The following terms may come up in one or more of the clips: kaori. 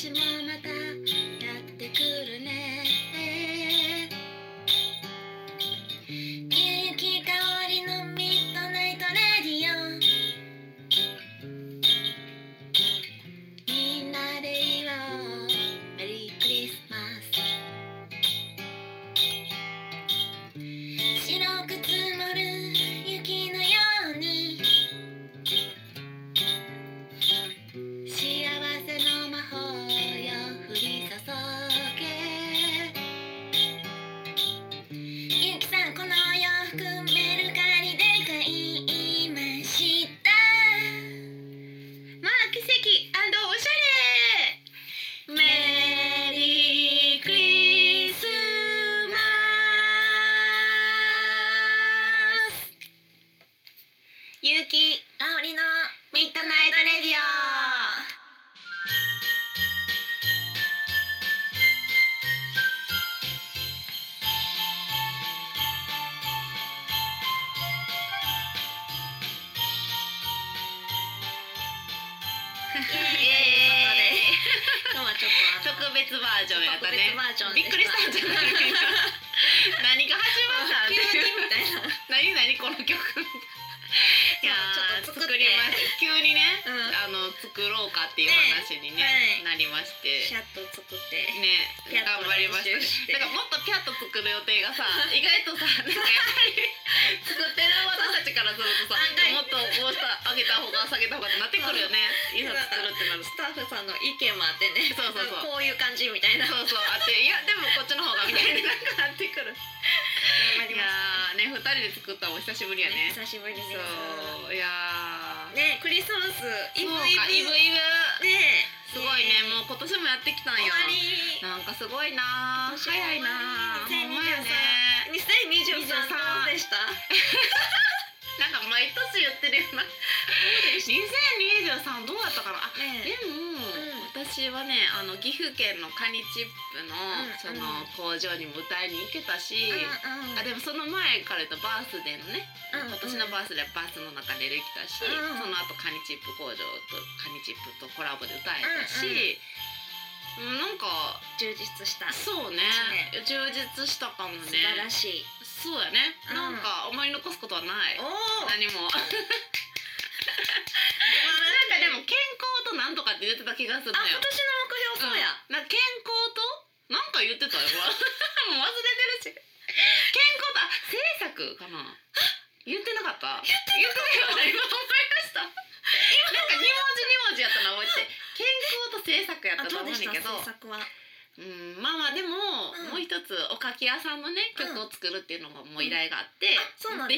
私もまたやってくるね。いい香りのミッドナイトレディオ、みんなで言おうメリークリスマス。白く積もる雪のように幸せの魔法よ降り注げ。ゆきさん、この洋服メルカリで買いました。まあ奇跡&おしゃれ。メリークリスマス。ゆきあおりのミッドナイトレディオ。今日はちょっと特別バージョンやったね。びっくりしたんじゃないですか。何が始まったんですかみたいな。何この曲。いやー、ちょっと作りました。急にね、作ろうかっていう話に、ね、なりまして。シャッと作って。ね、頑張りました。だからもっとピャッと作る予定がさ、意外とさ、なんかやっぱり作ってる私たちからするとさ、もっとこうさ、上げた方が下げた方がってなってくるよね。いざ作るってなる。スタッフさんの意見もあってね。そうそうそう。こういう感じみたいな。そうそうあって、いやでもこっちの方がみたいななってくる。いやーね、2人で作ったのお久しぶりやね。久しぶりです。そういやーね、クリスマスイブイブね、すごいね、もう今年もやってきたんよ。なんかすごいな、早いな。2023どうでした？なんか毎年言ってるよな。2023どうだったかな。あ、でも。私はね、岐阜県のカニチップ その工場にも歌いに行けたし、あ、でもその前から言うとバースデーのね、今年のバースデーはバスの中でできたし、その後カニチップ工場とカニチップとコラボで歌えたし、なんか充実した。そうね、充実したかもね。素晴らしい。そうやね、なんか思い残すことはない。何もなんかでも健康となんとかって言ってた気がするんだよ。あ、今年の目標。そうや、なんか健康となんか言ってたよもう忘れてるし。健康と、あ、制作かな。言ってなかった。言ってたよ。今思い出した。今なんか2文字やったの覚えてて、健康と制作やったと思うんだけど。制作はまあでも、もう一つおかき屋さんのね、曲を作るっていうのがもう依頼があって、で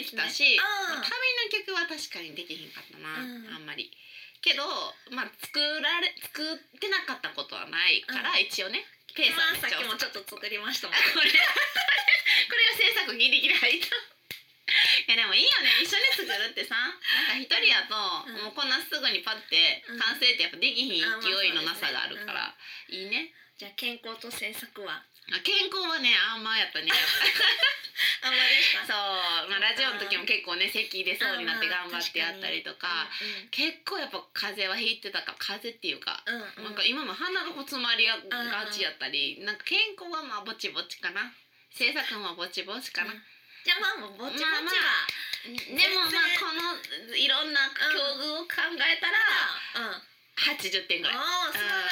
きたし、紙の曲は確かにできひんかったな、あんまり。けど、まあ作ってなかったことはないから、一応ね、ペースはめっちゃ遅かった。さっきもちょっと作りましたもん。これが制作ギリギリ入った。いやでもいいよね、一緒に作るってさ、なんか一人やと、もうこんなすぐにパッて完成ってやっぱできひん勢いのなさがあるから、いいね。じゃあ健康と制作は。健康はね、あんまやったね。あんまでした。そう、まあラジオの時も結構ね、咳出そうになって頑張ってやったりとか、結構やっぱ風邪はひいてたか、風邪っていうか、なんか今も鼻がこう詰まりがちやったり、なんか健康はまあぼちぼちかな。制作もぼちぼちかな。じゃあまあもうぼちぼちは。でもまあこのいろんな境遇を考えたら、80点ぐらい。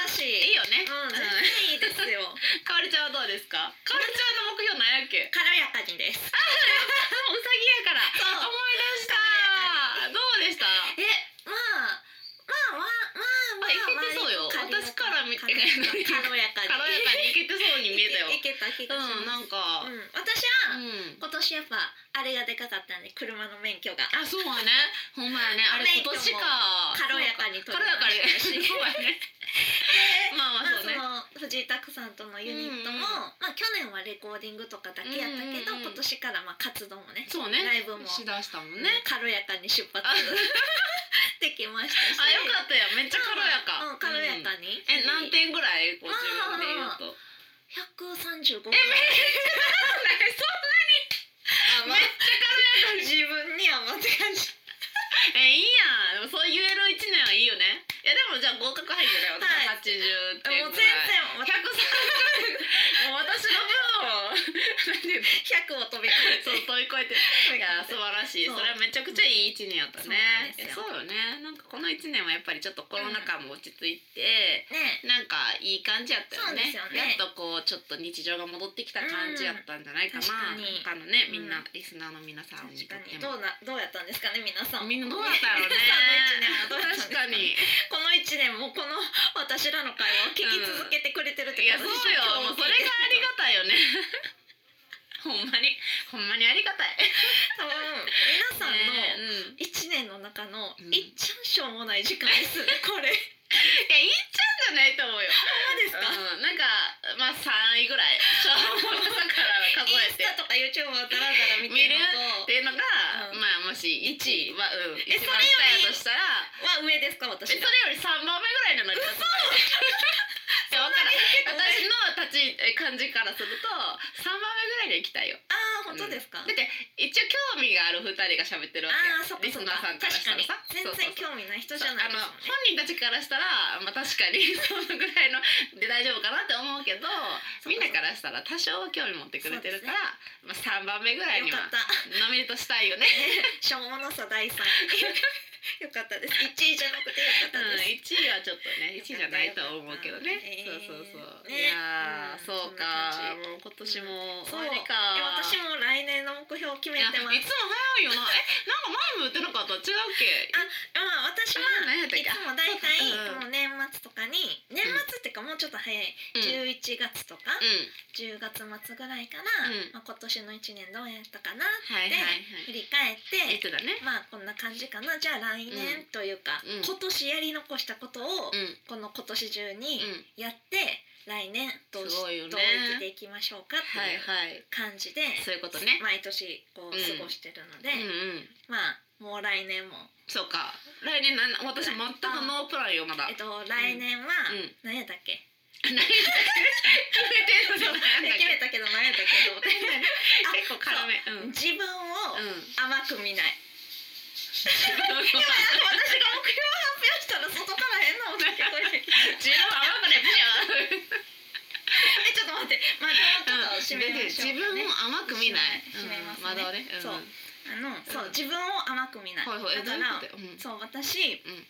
素晴らしい。いいよね。全然いいですよ。かおりちゃんはどうですか？かおりちゃんの目標なんやっけ？軽やかにです。うさぎやから。思い出した。どうでした？まあいけてそうよ。私から見て軽やかにいけてそうに見えたよ。いけた気がします。なんか私は今年やっぱあれがでかかったね、車の免許が。あ、そうはね。ほんまやね。あれ今年か。軽やかに取りましたし。まあそうね。藤井拓さんとのユニットも、まあ去年はレコーディングとかだけやったけど、今年からまあ活動もね、ライブもしだしたもんね。軽やかに出発できましたし。あ、よかったよ。めっちゃ軽やか。軽やかに。何点ぐらい？こう自分で言うと。135。めっちゃそんなに。めっちゃ軽やか。自分には持って感じ。いいやん。でもそう言える1年はいいよね。いやでもじゃあ合格入ってるよ。私80点ぐらい。尺を飛び越えてそう飛び越えていや素晴らしい。 それはめちゃくちゃいい1年やったね。そうよね。なんかこの1年はやっぱりちょっとコロナ禍も落ち着いて、うんね、なんかいい感じやったよね。やっとこうちょっと日常が戻ってきた感じやったんじゃないかな、うん、他のねみんな、うん、リスナーの皆さんにとってもどうやったんですかね。皆さんみんなどうやったのねの1年もどう確かにこの1年もこの私らの会話を聞き続けてくれてるってことでしょ、うん、いやそうよ。もうそれがありがたいよねほんまにありがたい多分皆さんの1年の中のいっちゃんしょうもない時間です、うん、これいやいっちゃんじゃないと思うよ。そうですか、うん、なんかまあ3位ぐらいしょうもなから数えてインスタとか YouTube をダラダラ見てるっていうのが、うん、まあもし1位は、うん、一番下やとしたらは上ですか。私それより3番目ぐらいなのに嘘だから私の立ち感じからすると3番目ぐらいで行きたいよ。あー、うん、本当ですか。だって一応興味がある2人が喋ってるわけ。リスナーさんからしたらさ全然興味ない人じゃないですよね。本人たちからしたら、まあ、確かにそのぐらいので大丈夫かなって思うけどみんなからしたら多少興味持ってくれてるから、ねまあ、3番目ぐらいにはノミネートしたいよねしょうもなさ第3よかったです。1位じゃなくてよかったです、うん、1位はちょっとね1位じゃないと思うけどね、そうそうそう、ね、いや、うん、そうかもう今年も終わりか。私も来年の目標を決めてます。 いつも早いよななんか前も言ってなかった違うっけあ、まあ、私は何やったっけいつも大体もう年末とかに年末っていうかもうちょっと早い、うん、11月とか、うん、10月末ぐらいから、うんまあ、今年の1年どうやったかなって振り返って、はいはいはい、まあこんな感じかなじゃあ来年というか、うん、今年やり残したことを、うん、この今年中にやって、うん、来年どう生きていきましょうかっていう感じで、はいはい、そういうことね毎年こう過ごしてるので、うんうんうん、まあもう来年もそうか来年私全くノープランよまだ来年は、うん、何やったっけ決めたけど何やったっけと思って結構辛め、うん、自分を甘く見ない、うん今私が目標発表したら外から変な音聞こえてきて自分は甘くねえじゃんちょっと待って窓をちょっと閉めましょう、ねうん、自分を甘く見ない閉めますね、うん、窓をね、うん、そう自分を甘く見ない、うん、だから、うん、そう私、うん、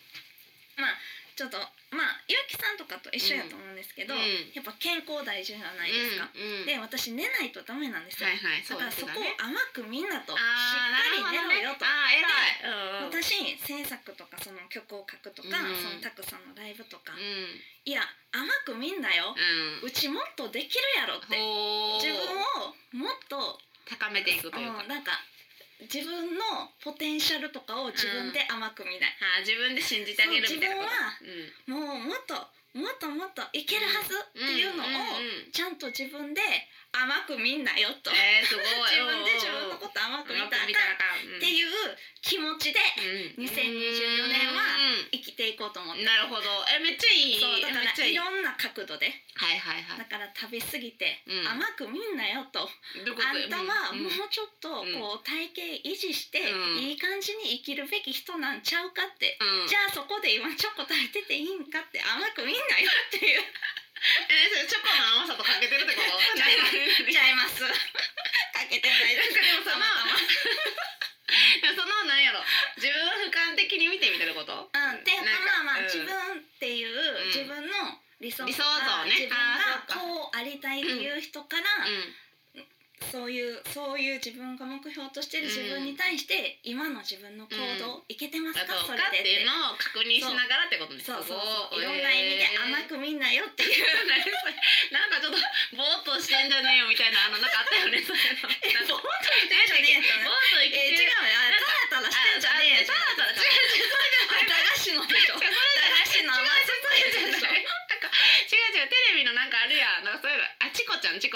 まあちょっとまあゆうきさんとかと一緒やと思うんですけど、うん、やっぱ健康大事じゃないですか、うんうん、で私寝ないとダメなんですよ、はいはい、だからそこを甘くみんなとしっかり寝ろよと、あ、偉い、うん、私制作とかその曲を書くとか、うん、そのたくさんのライブとか、うん、いや甘くみんなよ、うん、うちもっとできるやろって、うん、自分をもっと高めていくというか、うん、なんか自分のポテンシャルとかを自分で甘く見ない、うん、自分で信じてあげるみたいなこと、うん、もうもっといけるはずっていうのをちゃんと自分で甘く見んなよと、すごい自分で自分のこと甘く見たらあかんっていう気持ちで2024年は生きていこうと思って、なるほど、めっちゃいい。そうだからいろんな角度で、はいはいはい、だから食べ過ぎて甘く見んなよと、うん、あんたはもうちょっとこう体型維持していい感じに生きるべき人なんちゃうかって、うん、じゃあそこで今チョコ食べてていいんかって甘く見んなよっていうチョコの甘さとかけてるってことちゃいますかけてないですなんかでもそのなんやろ自分を俯瞰的に見てみてること、うん、でまあ、うん、自分っていう、うん、自分の理想とか、ね、自分がこうありたいっていう人から、うんうん、そういう自分が目標としてる自分に対して、うん、今の自分の行動、うん、いけてますかそれでっていうのを確認しながらってことです。そういろんな意味で甘く見んなよっていうなんかちょっとボーっとしてんじゃねえよみたいななんかあったよねそれのボーっとしてんじゃねえよボーっといけ違うよタラタラしてんじゃねえよ違う違うテレビのなんかあるやんなんかそういうのあチコちゃんあそ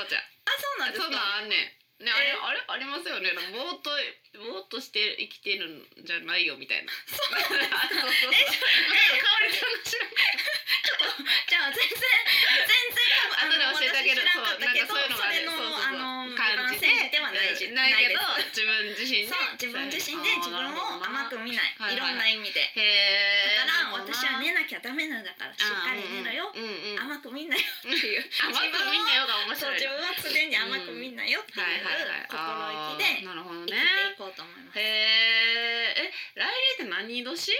うなんですか。そんなんあんねんね、あれありますよね。ぼーっとして生きてるんじゃないよみたいな。そうなんですか。ちょっとじゃあ全然後で教えてあげる。そうなんかそういうのがある。そう感じではないけど自分自身で自分自身で自分を甘く見ない、いろんな意味で。だから私は寝なきゃきゃダメなんだからしっかり寝ろよ、うんうん、甘く見んなよっていう、甘く見んなよが面白い。自分は常に甘く見んなよっていう心意気で生きていこうと思います。へえ、来年って何年？来年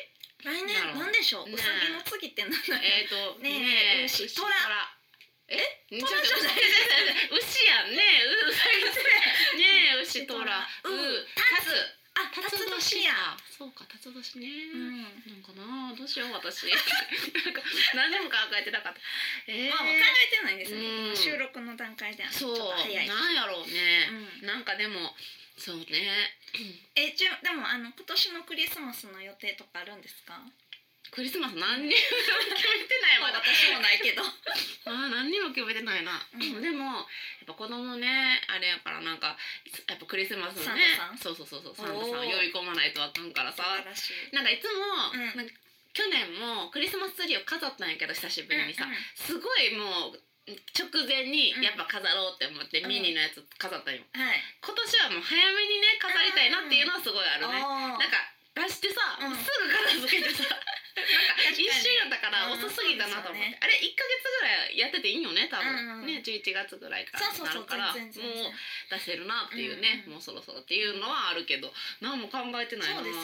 なんでしょう、ね、うさぎの次って何だろう、ねえ、牛、虎、虎じゃない牛やんねえ、うさぎねえ、牛、虎、う、たつ、あ、たつ年や、そうか、たつ年ね、うん、なんかな、どうしよう私なんか何でも考えてなかった、まあもう考えてないんですよね、うん、収録の段階ではちょっと早い。そう、なんやろうね、うん、なんかでもそうね。じゃあでも今年のクリスマスの予定とかあるんですか？クリスマス何にも決めてないわ私もないけど何にも決めてないな、うん、でもやっぱ子供ねあれやからなんかやっぱクリスマスのねそうそうそうそうサンタさん呼び込まないとあかんからさ、なんかいつも、うん、なんか去年もクリスマスツリーを飾ったんやけど久しぶりにさ、うんうん、すごいもう直前にやっぱ飾ろうって思って、うん、ミニのやつ飾ったよ、うん、はい、今年はもう早めにね飾りたいなっていうのはすごいあるね、うん、なんか出してさ、うん、すぐ片付けてさなんか一週やったから遅すぎたなと思って、うん、あれ1ヶ月ぐらいやってていいよね多分、うんうん、ね11月ぐらいからなるからもう出せるなっていうね、うんうん、もうそろそろっていうのはあるけど何も考えてないな。そうで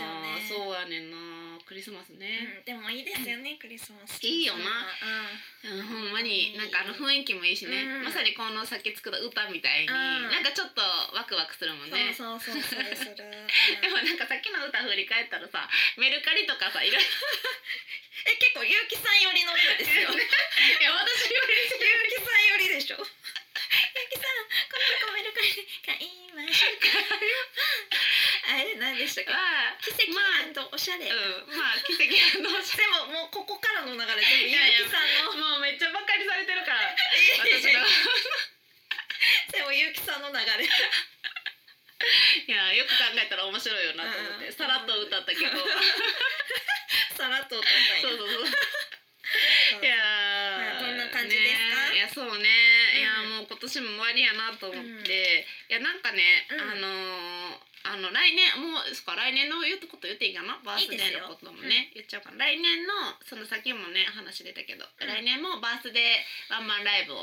すよね、そうやねんなクリスマスね、うん、でもいいですよねクリスマスいいよな、うん、ほんまになんか雰囲気もいいしね、うん、まさにこのさっき作った歌みたいに、うん、なんかちょっとワクワクするもんね。そうそうそうする、うん、でもなんかさっきの歌振り返ったらさメルカリとかさいろいろ結構ゆうきさん寄りの歌ですよね。いや私よりゆうきさん寄りでしょ。ゆうきさんこの子メルカリで買いましょうかあれ何でしたっけ、奇跡&おしゃれ、まあ奇跡&おしゃれでももうここからの流れでゆうきさんのもうめっちゃバカにされてるから私がでもゆうきさんの流れいやよく考えたら面白いよなと思ってさらっと歌ったけどさらっと歌ったんや。そういやー、こんな感じですか？いやそうね、いやもう今年も終わりやなと思って、うん、いやなんかね、うん、来年もうか来年の言うこと言っていいかな、バースデーのこともね、うん、言っちゃうから、来年のその先もね話出たけど、うん、来年もバースデーワンマンライブを、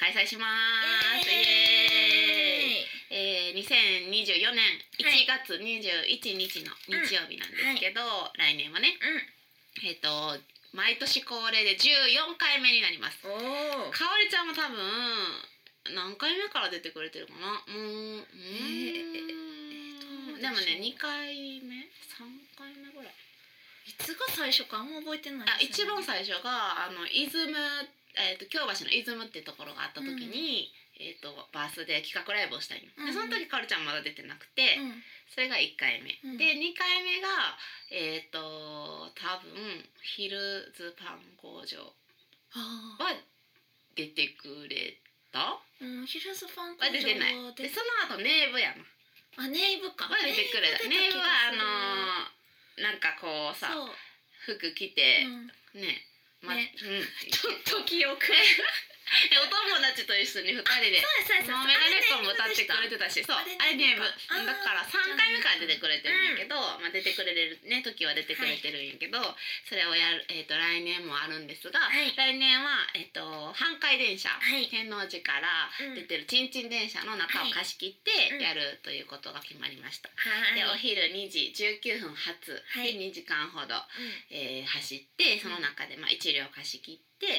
開催します。イエーイ、2024年1月21日の日曜日なんですけど、はい、来年はね、うん、毎年恒例で14回目になります。かおりちゃんも多分何回目から出てくれてるかな、もう、でもね2回目3回目ぐらい、いつが最初かあんま覚えてないですね。一番最初が京橋の出雲ってところがあった時に、うん、バースデー企画ライブをしたいの、うん、でその時かおりちゃんまだ出てなくて、うん、それが1回目、うん、で2回目が多分ヒルズパン工場は出てくれた、うん、ヒルズパン工場は出てないで、その後ネイブやなあ、ネイブかは出てくれた。ネイブはなんかこうさ服着て、うん、ねね、うん、ちょっと記憶お友達と一緒に2人でもうメガネコも歌ってくれてたし、そうアイネームだから3回目から出てくれてるんやけど、まあ、出てくれるね時は出てくれてるんやけど、はい、それをやる、来年もあるんですが、はい、来年は、阪堺電車、はい、天王寺から出てるちんちん電車の中を貸し切ってやるということが決まりました、はい、でお昼2時19分発で2時間ほど、はい、走って、その中でまあ1両貸し切ってで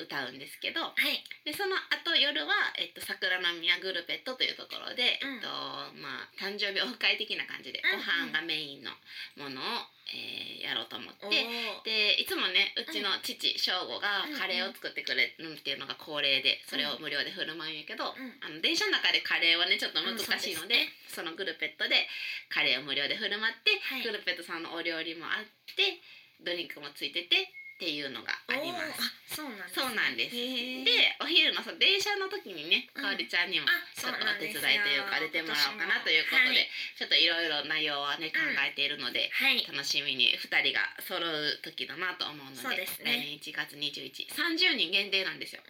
歌うんですけど、はい、でその後夜は、桜の宮グルペットというところで、うん、まあ、誕生日オフ会的な感じでご飯がメインのものを、やろうと思って、でいつもねうちの父翔吾がカレーを作ってくれるっていうのが恒例で、それを無料で振る舞うんやけど、うん、電車の中でカレーはねちょっと難しいので、うん、そのグルペットでカレーを無料で振る舞って、はい、グルペットさんのお料理もあってドリンクもついててっていうのがあります。そうなんです。で、お昼の電車の時にね、かおりちゃんにもちょっとお手伝いというか出てもらおうかなということで、ちょっといろいろ内容はね考えているので、楽しみに2人が揃う時だなと思うので、来年1月21日、30人限定なんですよ。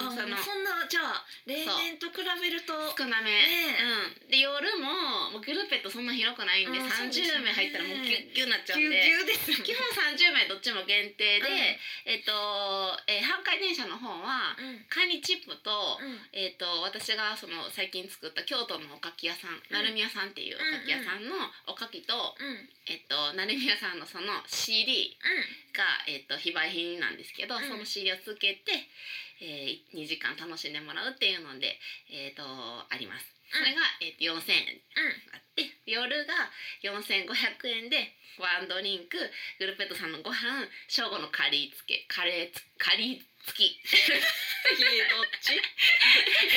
そんなじゃあ例年と比べると少なめ。で、夜もグルーペットそんな広くないんで、30名入ったらもうギュッギュッなっちゃうんで、基本30名どっちも限定で。半回電車の方はカニチップと、私がその最近作った京都のおかき屋さん、なるみ屋さんっていうおかき屋さんのおかきと、なるみ屋さんのその CD が、非売品なんですけど、その CD をつけて、2時間楽しんでもらうっていうので、あります。それが、4,000円あって、夜が4,500円でワンドリンク、グルペットさんのご飯、正午のカリーつけ、カリーつきどっち？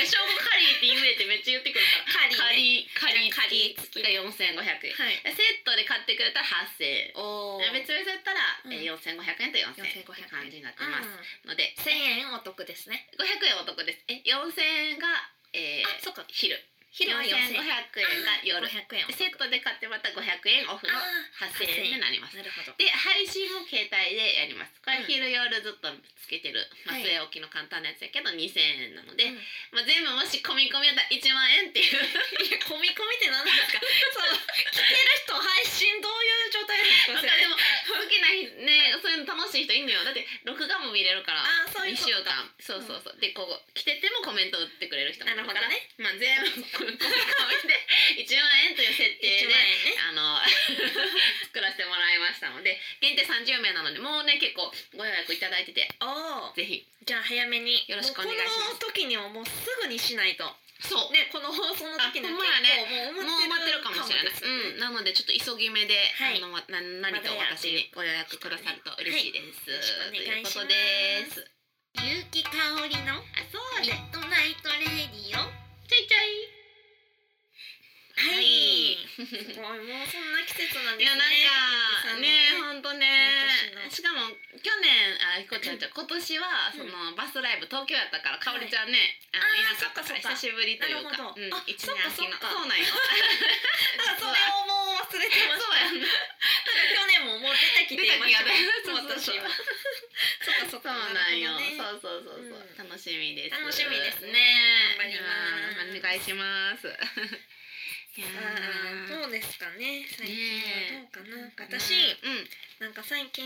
正午カリーってイメージめっちゃ言ってくるからカリーつきが4,500円、はい、セットで買ってくれたら8,000円、お別々だったら、4,500円と4,000円って感じになってます、ので1,000円お得ですね。500円お得です。4,000円がそうか、昼は4,500円が夜、500円セットで買ってまた500円オフの8,000円になります。なるほど。で、配信も携帯でやります。これ昼夜ずっとつけてる、据え置きの簡単なやつやけど2,000円なので、全部もし込み込みだったら10,000円っていう。いや、込み込みって何ですか？そう、聞ける人、配信どういう状態ですか？でも好きなね、そういうの楽しい人いんのよ。だって録画も見れるから、2週間、そう、でここ来ててもコメント打ってくれる人もいるから、まあ全部込み込みで10,000円という設定で、作らせてもらいましたので、限定30名なのでもうね結構ご予約いただいてて、ぜひじゃあ早めによろしくお願いします。この時にはもうすぐにしないと。そうね、この放送の時には結構もう待ってるかもしれない、なのでちょっと急ぎ目で、何と私にご予約くださると嬉しいです、よろしくお願いします。ということです。結城かおりのミッドナイトレディオちょいちょい、すごい、もうそんな季節なんですね。いや、なんかね、ほんとね、しかも去年、今年はそのバスライブ東京やったから、かおりちゃんね、いなかったから久しぶりというか、一年秋の、そうなんよ、それをもう忘れてました。去年ももう出たきてました。私はそうなんよ、そう、楽しみです。楽しみですね。お願いします。どうですかね、最近はどうかな。なんか最近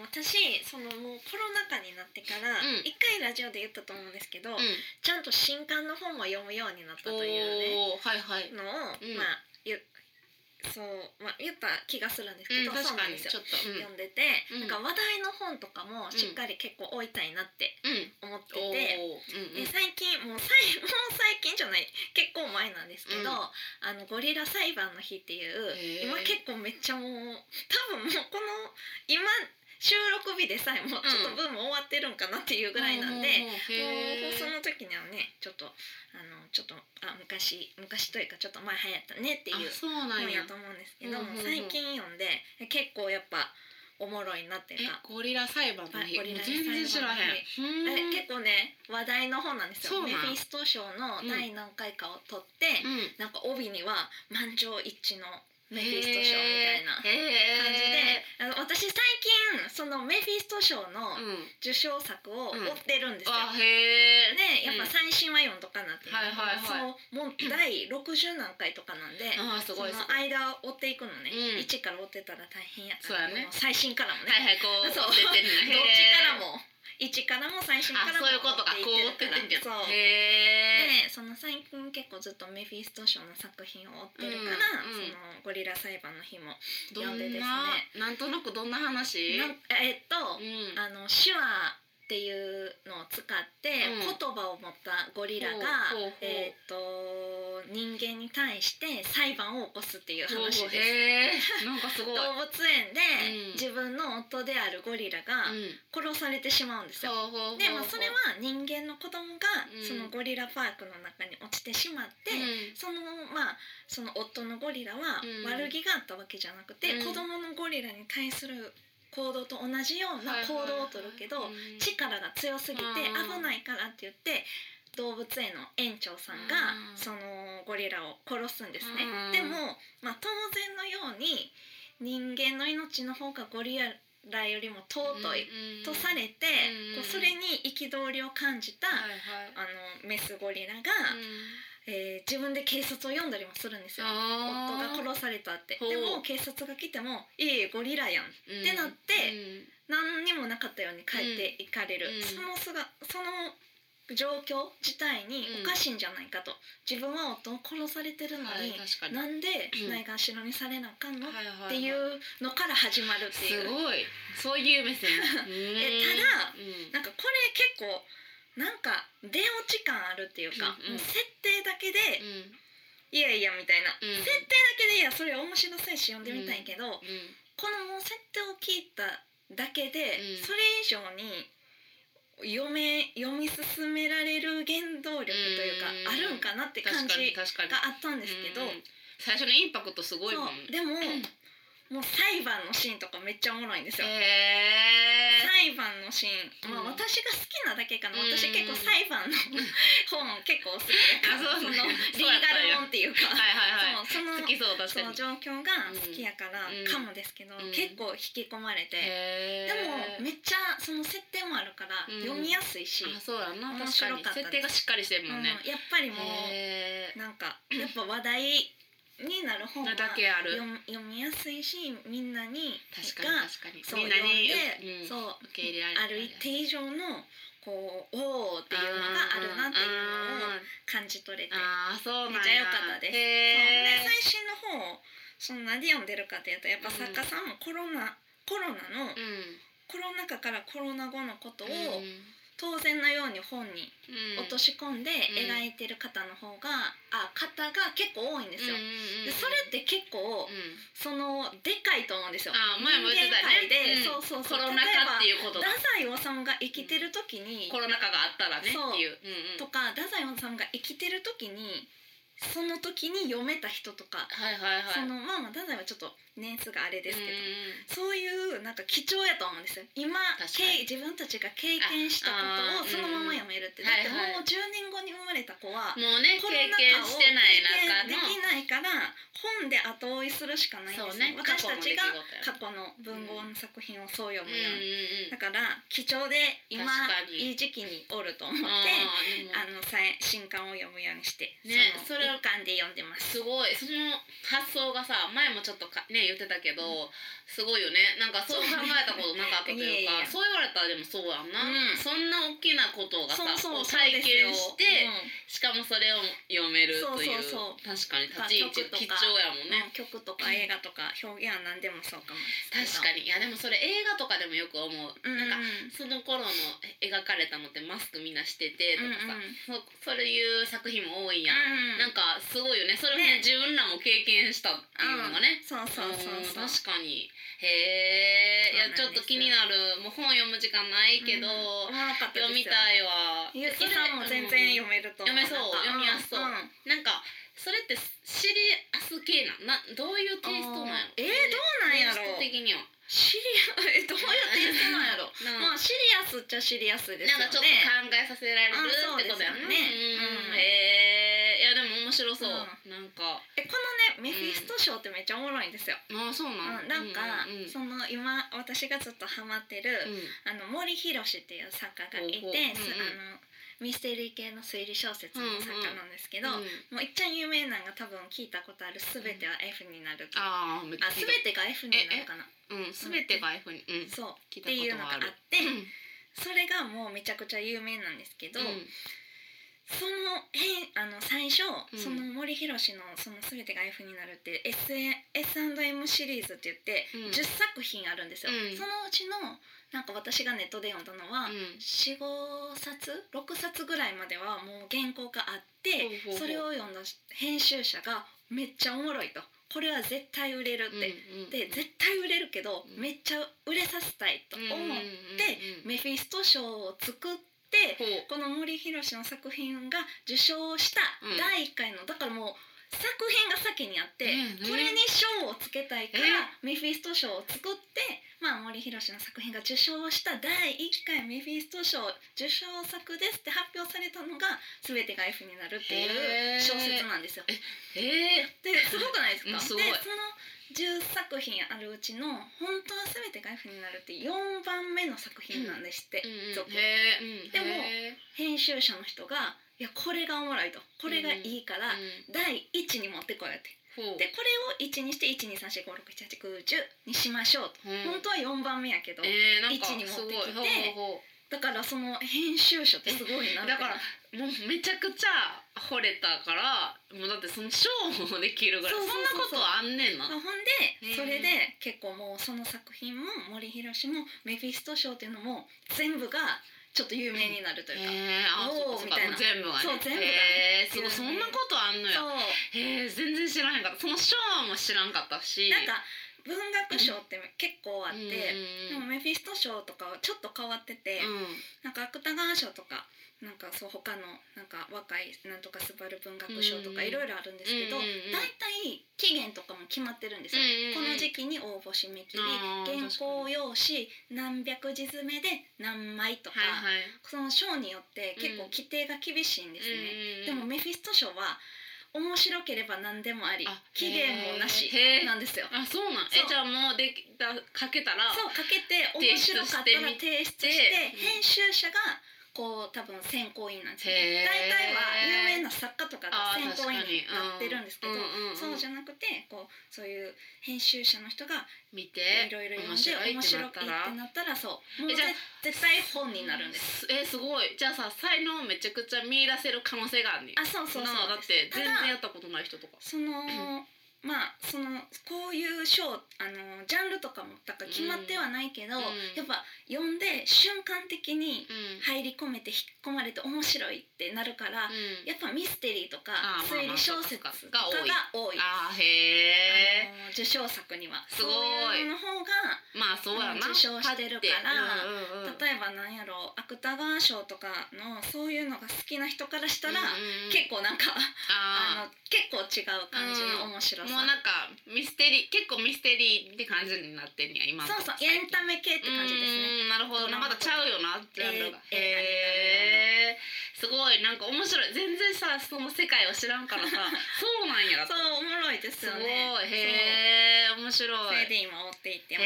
私そのもうコロナ禍になってから一回ラジオで言ったと思うんですけど、ちゃんと新刊の本も読むようになったというねのを言った気がするんですけど、そうなんですよ。読んでて、なんか話題の本とかもしっかり結構置いたいなって思ってて、最近じゃない結構前なんですけど、ゴリラ裁判の日っていう、今結構めっちゃもう多分もうこの今収録日でさえもちょっとブーム終わってるんかなっていうぐらいなんで、もうその時にはねちょっと昔というかちょっと前流行ったねっていう本やと思うんですけど、最近読んで結構やっぱおもろいなっていうか、ゴリラ裁判の日、全然知らへん、結構ね話題の本なんですよ。メフィスト賞の第何回かを取って、なんか帯には満場一致のメフィスト賞みたいな感じで、私最近そのメフィスト賞の受賞作を追ってるんですよ。でやっぱ最新は読んどかなっていうのもう第60何回とかなんで、その間を追っていくのね。1から追ってたら大変やから、最新からもね、どっちからも1からも最新からも追っていってるから、その最近結構ずっとメフィスト賞の作品を追ってるから、そのゴリラ裁判の日も読んでですね。なんとなくどんな話？手話っていうのを使って言葉を持ったゴリラが人間に対して裁判を起こすっていう話です。なんかすごい動物園で自分の夫であるゴリラが殺されてしまうんですよ。で、それは人間の子供がそのゴリラパークの中に落ちてしまって、その夫のゴリラは悪気があったわけじゃなくて、子供のゴリラに対する行動と同じような行動をとるけど、力が強すぎて危ないからって言って動物園の園長さんがそのゴリラを殺すんですね。でも、当然のように人間の命の方がゴリラよりも尊いとされて、それに憤りを感じたメスゴリラが自分で警察を呼んだりもするんですよ。夫が殺されたって。でも警察が来ても「いいゴリラやん」ってなって、何にもなかったように帰っていかれる、うん、その状況自体におかしいんじゃないかと、うん、自分は夫を殺されてるのに、はい、なんでないがしろにされなあかんの、うん、っていうのから始まるっていう、はいはいはい、すごいそういう目線ただ、なんかこれ結構なんか出落ち感あるっていうか、うんうん、もう設定だけで、うん、いやいやみたいな、うん、設定だけでいやそれ面白そうし読んでみたいけど、うんうん、このもう設定を聞いただけで、うん、それ以上に読み進められる原動力というかあるんかなって感じがあったんですけど、最初のインパクトすごいもん。でも、もう裁判のシーンとかめっちゃおもろいんですよ、裁判のシーン、まあ、私が好きなだけかな、私結構裁判の本結構好きだから、そのリーガル本っていうかその状況が好きやからかもですけど、結構引き込まれて、でもめっちゃその設定もあるから読みやすいし、そうだな、面白かったです。設定がしっかりしてるもんね、やっぱりもうなんかやっぱ話題になる本が読みやすいし、みんなに確かにそうみんなに読んで、そう受け入れられる、ある一定以上のこうおーっていうのがあるなっていうのを感じ取れて、めっちゃ良かったです。そうで最新の本をそんなに読んでるかっていうと、やっぱ作家さんもコロナの、コロナ禍からコロナ後のことを、当然のように本に落とし込んで描いてる方の方が、方が結構多いんですよ、でそれって結構、そのでかいと思うんですよ、前も言ってたね、コロナ禍っていうこと、例えば太宰治が生きてる時に、コロナ禍があったらねっていう、とか太宰治が生きてる時にその時に読めた人とか、そのまあまあ太宰はちょっと年数があれですけど、そういうなんか貴重やと思うんですよ。今自分たちが経験したことをそのまま読めるって、だってもう10年後に生まれた子はもうね、経験できないから本で後追いするしかないんですね。私たちが過去の文豪の作品をそう読むように、だから貴重で今いい時期におると思って、新刊を読むようにして、それ感で読んでます。すごい、その発想がさ、前もちょっとね言ってたけど、すごいよね。なんかそう考えたことなかったというか、そう言われたらでもそうやんな、そんな大きなことがさ、体験して、しかもそれを読めるという、確かに立ち位置貴重やもんね。曲とか映画とか表現は何でもそうかもですけど。確かに、いやでもそれ映画とかでもよく思う。なんかその頃の描かれたのってマスクみんなしててとかさ、そういう作品も多いやん。なんかすごいよね、それをね、自分らも経験したっていうのがね、そう確かに、へえ、いやちょっと気になる、もう本読む時間ないけど、読みたいわ。ゆうきさんも全然読めると思う、読みやすそう、なんかそれってシリアス系な、どういうテイストなんやろ、どうなんやろ、テイスト的にはどういうテイストなんやろまあシリアスっちゃシリアスですよね、なんかちょっと考えさせられるってことやね、でも面白そう、なんかこのねメフィスト賞ってめっちゃおもろいんですよ、そうなの、なんか、その今私がずっとハマってる、森博っていう作家がいて、ミステリー系の推理小説の作家なんですけど、もういっちゃん有名なのが多分聞いたことある、すべては F になる、すべてが F になるかな、すべてが F に、そうっていうのがあって、それがもうめちゃくちゃ有名なんですけど、その最初、その森博の「その全てが F になる」って S&M シリーズって言って10作品あるんですよ、そのうちのなんか私がネットで読んだのは 4,5 冊6冊ぐらいまではもう原稿があって、それを読んだ編集者がめっちゃおもろいと。これは絶対売れるって、で絶対売れるけどめっちゃ売れさせたいと思ってメフィスト賞を作って、でこの森博の作品が受賞した第1回の、だからもう作品が先にあって、これに賞をつけたいからメフィスト賞を作って、森博の作品が受賞した第1回メフィスト賞受賞作ですって発表されたのが全てが F になるっていう小説なんですよ。ですごくないですか？すごい。でその10作品あるうちの本当は全てが F になるって4番目の作品なんですって、でも編集者の人がいやこれがおもろいと、これがいいから第1に持ってこようって、でこれを1にして 1,2,3,4,5,6,7,8,9,10 にしましょうと、うん、本当は4番目やけど、1に持ってきて、だからその編集者ってすごいなってだからもうめちゃくちゃ惚れたから、もうだってそのショーもできるぐらい そんなことあんねんな。ほんでそれで結構もうその作品も森博もメフィスト賞っていうのも全部がちょっと有名になるというか、おーみたいな、全部がね、そう全部がね、そんなことあんのよ。全然知らへんかった、その賞も知らんかったし、なんか文学賞って結構あって、でもメフィスト賞とかはちょっと変わってて、なんか芥川賞とかなんかそう他のなんか若いなんとかすばる文学賞とかいろいろあるんですけど、だいたい期限とかも決まってるんですよ。この時期に応募締め切り、原稿用紙何百字詰めで何枚とか、はいはい、その賞によって結構規定が厳しいんですね。でもメフィスト賞は面白ければ何でもあり、期限もなしなんですよ。あ、そうなん。じゃあもうできたかけたら、そうかけて面白かったら提出して、編集者がこう多分選考委員なんですよね。大体は有名な作家とかが選考委員になってるんですけど、そうじゃなくてこうそういう編集者の人が見ていろいろ読んで面白いってなったら、そうもう絶対本になるんです。すごい。じゃあさ、才能めちゃくちゃ見出せる可能性があるね。あ、そうそうそう。だって全然やったことない人とか、そのまあそのこういう賞、ジャンルとかもだから決まってはないけど、やっぱ読んで瞬間的に入り込めて引っ込まれて面白いってなるから、やっぱミステリーとか推理小説とかが多い。あ、へー。受賞作にはすごいそういうの方が、まあそうやな、受賞してるから、例えばなんやろう、芥川賞とかのそういうのが好きな人からしたら、結構なんか結構違う感じの面白さ。もうなんかミステリー、結構ミステリーって感じになってんねや今。そうそう、エンタメ系って感じですね。なるほどな、まだちゃうよなっていうのが、すごいなんか面白い。全然さその世界を知らんからさそうなんやと。そう、おもろいですよね。すごい、へー、面白い。それで今追っていってま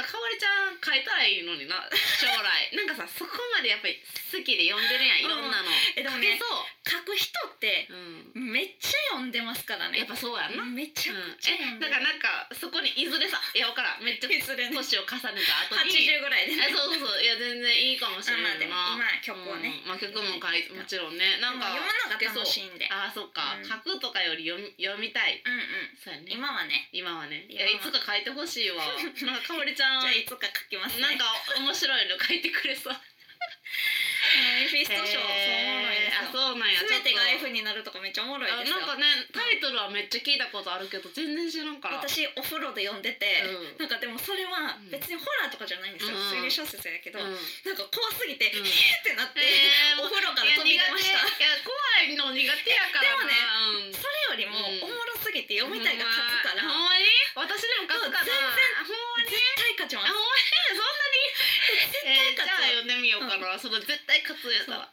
す。なんかかわりちゃん書いたらいいのにな、将来なんかさ、そこまでやっぱり好きで読んでるやん、いろんなの。でもね、書く人ってめっちゃ読んでますからね。やっぱそうやんな。めちゃくちゃ読んでる。だからなんかそこにいずれさ、いやわからん、めっちゃ年を重ねた後に80ぐらいでね。そうそうそう、いや全然いいかもしれないな。まあ曲をね、まあ曲も書いて、もちろんね、なんか読むのが楽しいんで。あ、そうか。書くとかより読みたい。そうやね。今はね。いや、いつか書いてほしいわ。なんかかおりちゃん。じゃあいつか書きますね。なんか面白いの書いてくれそう。メフィスト賞、そうおもろいですよ。全てが F になるとかめっちゃおもろいですよ。なんかね、タイトルはめっちゃ聞いたことあるけど全然知らんから。私お風呂で読んでて、なんかでもそれは別にホラーとかじゃないんですよ、推理小説やけど、なんか怖すぎてヒーってなってお風呂から飛び出ました。いや怖いの苦手やからな。でもね、それよりもおもろすぎて読みたいが勝つから。ほんまに？私でも勝つかな。ほんまに？絶対勝ちます。ほんまに？そんなに？じゃあ読んでみようかな、その絶対勝つやつは。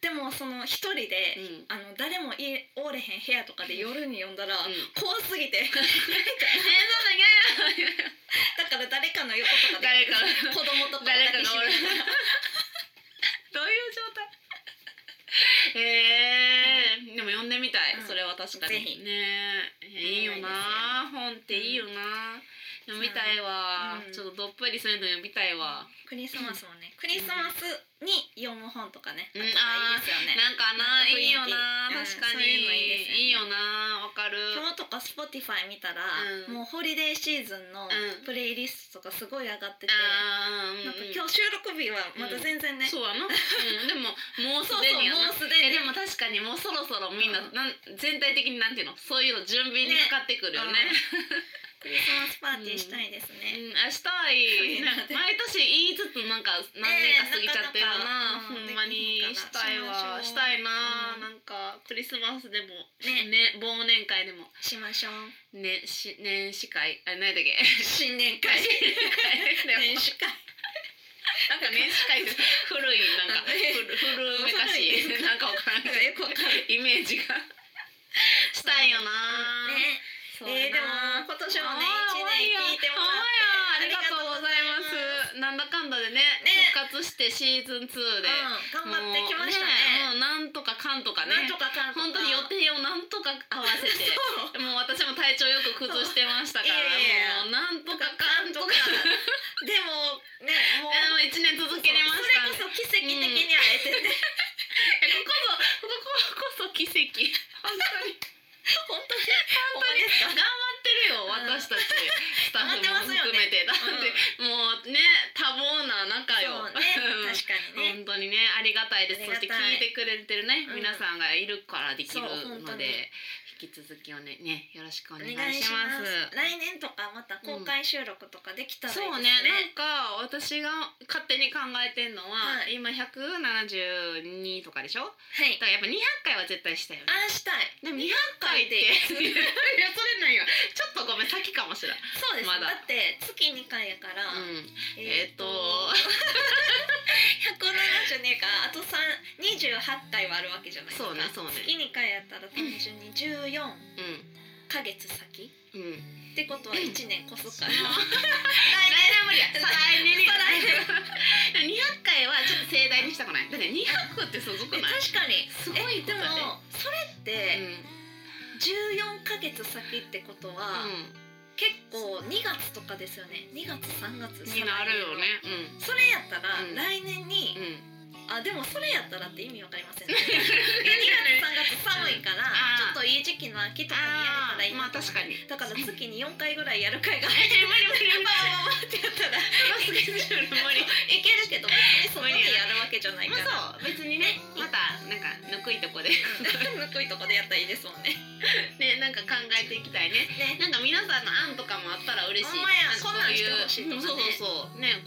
でもその一人で、誰もおれへん部屋とかで夜に読んだら怖すぎて、だから誰かの横とかで子供とかだけしめたらどういう状態。でも読んでみたい、それは確かにね。いいよな、本っていいよな。読みたいわ、ちょっとどっぷりそういうの読みたいわ。クリスマスもね、クリスマスに読む本とかね、あったらいいですよね。なんかないいよな、確かにいいよな、わかる。今日とか Spotify 見たら、もうホリデーシーズンのプレイリストとかすごい上がってて、なんか今日収録日はまだ全然ね、そうやな。でももうすでにやな。でも確かにもうそろそろみんな全体的になんていうの、そういうの準備にかかってくるよね。クリスマスパーティーしたいですね。したい。毎年言いつつなんか何年か過ぎちゃってるな。ほんまにしたいわ。したいな。なんかクリスマスでもね、忘年会でもしましょう。ね、年始会、あ、何だっけ？新年会。年始会。なんか年始会って古い、なんか古めかしい、なんかわからんけどよくわかるイメージがしたいよな。ね。でも今年もね、1年聞いてもらってありがとうございます。なんだかんだでね、活してシーズン2で、うん、頑張ってきましたね。もうなんとかかんとかね、なんとかかんとか、本当に予定をなんとか合わせてもう私も体調よく崩してましたから、もうなんとかかんとかでもね、もう1年続けれましたね。それこそ奇跡的に会えてね、こここそ奇跡、本当に本当に頑張ってるよ、私たちスタッフも含めて、だってもうね、多忙な中よ、確かにね、本当にね、ありがたいです。そして聞いてくれてるね、皆さんがいるからできるので、引き続きをね、よろしくお願いします。来年とかまた公開収録とかできたらいいですね。そうね、なんか私が勝手に考えてんのは、今172とかでしょ、だからやっぱ200回は絶対したいよね。あ、したい。でも200回っていや、それないよ、ちょっとごめん、先かもしれない。そうです、まだ、だって月2回やから、172があと28回はあるわけじゃないですか。そうね、そうね、月2回やったら単純に10ヶ月先、ってことは1年越すから、来年無理や200回はちょっと盛大にしたくない。だって200ってすごくない？確かにすごいことで、でもそれって14ヶ月先ってことは、結構2月とかですよね。2月3月になるよね、それやったら来年に、あ、でもそれやったらって意味わかりませんね。2月3月寒いから、ちょっといい時期の秋とかにやれたらいいなと思って、だから月に4回ぐらいやる会が無理無理無理ってやったらいけるけど、そこでやるわけじゃないから、別にね、またなんかぬくいとこでやったらいいですもんね。ね、なんか考えていきたいね。なんか皆さんの案とかもあったら嬉しい。こういう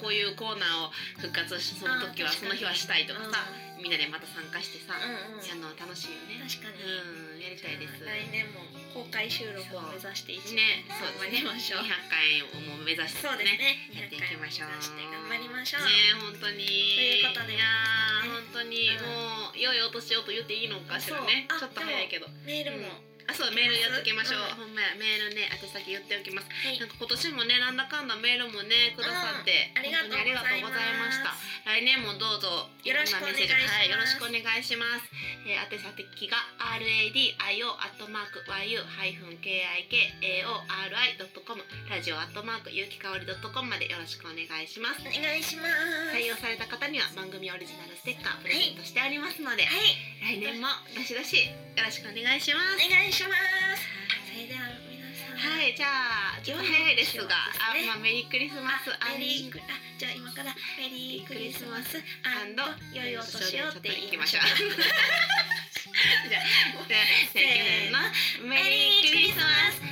こういうコーナーを復活し、その時はその日はしたいと。さ、みんなでまた参加してさ、楽しいよね。確かに、やりたいです。来年も公開収録を目指して1年頑張りましょう。200回をも目指してやっていきましょう。頑張りましょうね、本当に。ということで、いや本当にもう良いお年をと言っていいのかしらね。ちょっと早いけど、メールも、そう、メールやっときましょう。ほんまや、メールね、宛先言っておきます。なんか今年もね、なんだかんだメールもね、くださって、本当にありがとうございました。来年もどうぞよろしくお願いします。よろしくお願いします。宛先が radio@yu-kikaori.com、radio@yuukikaori.com までよろしくお願いします。お願いします。採用された方には番組オリジナルステッカープレゼントしておりますので、来年もどしどしよろしくお願いします。お願いします。それでは皆さん、はい、じゃあちょっと早いですが、メリークリスマス、じゃあ今からメリークリスマス&良いお年をって言いましょう。じゃあ、せーの、メリークリスマス&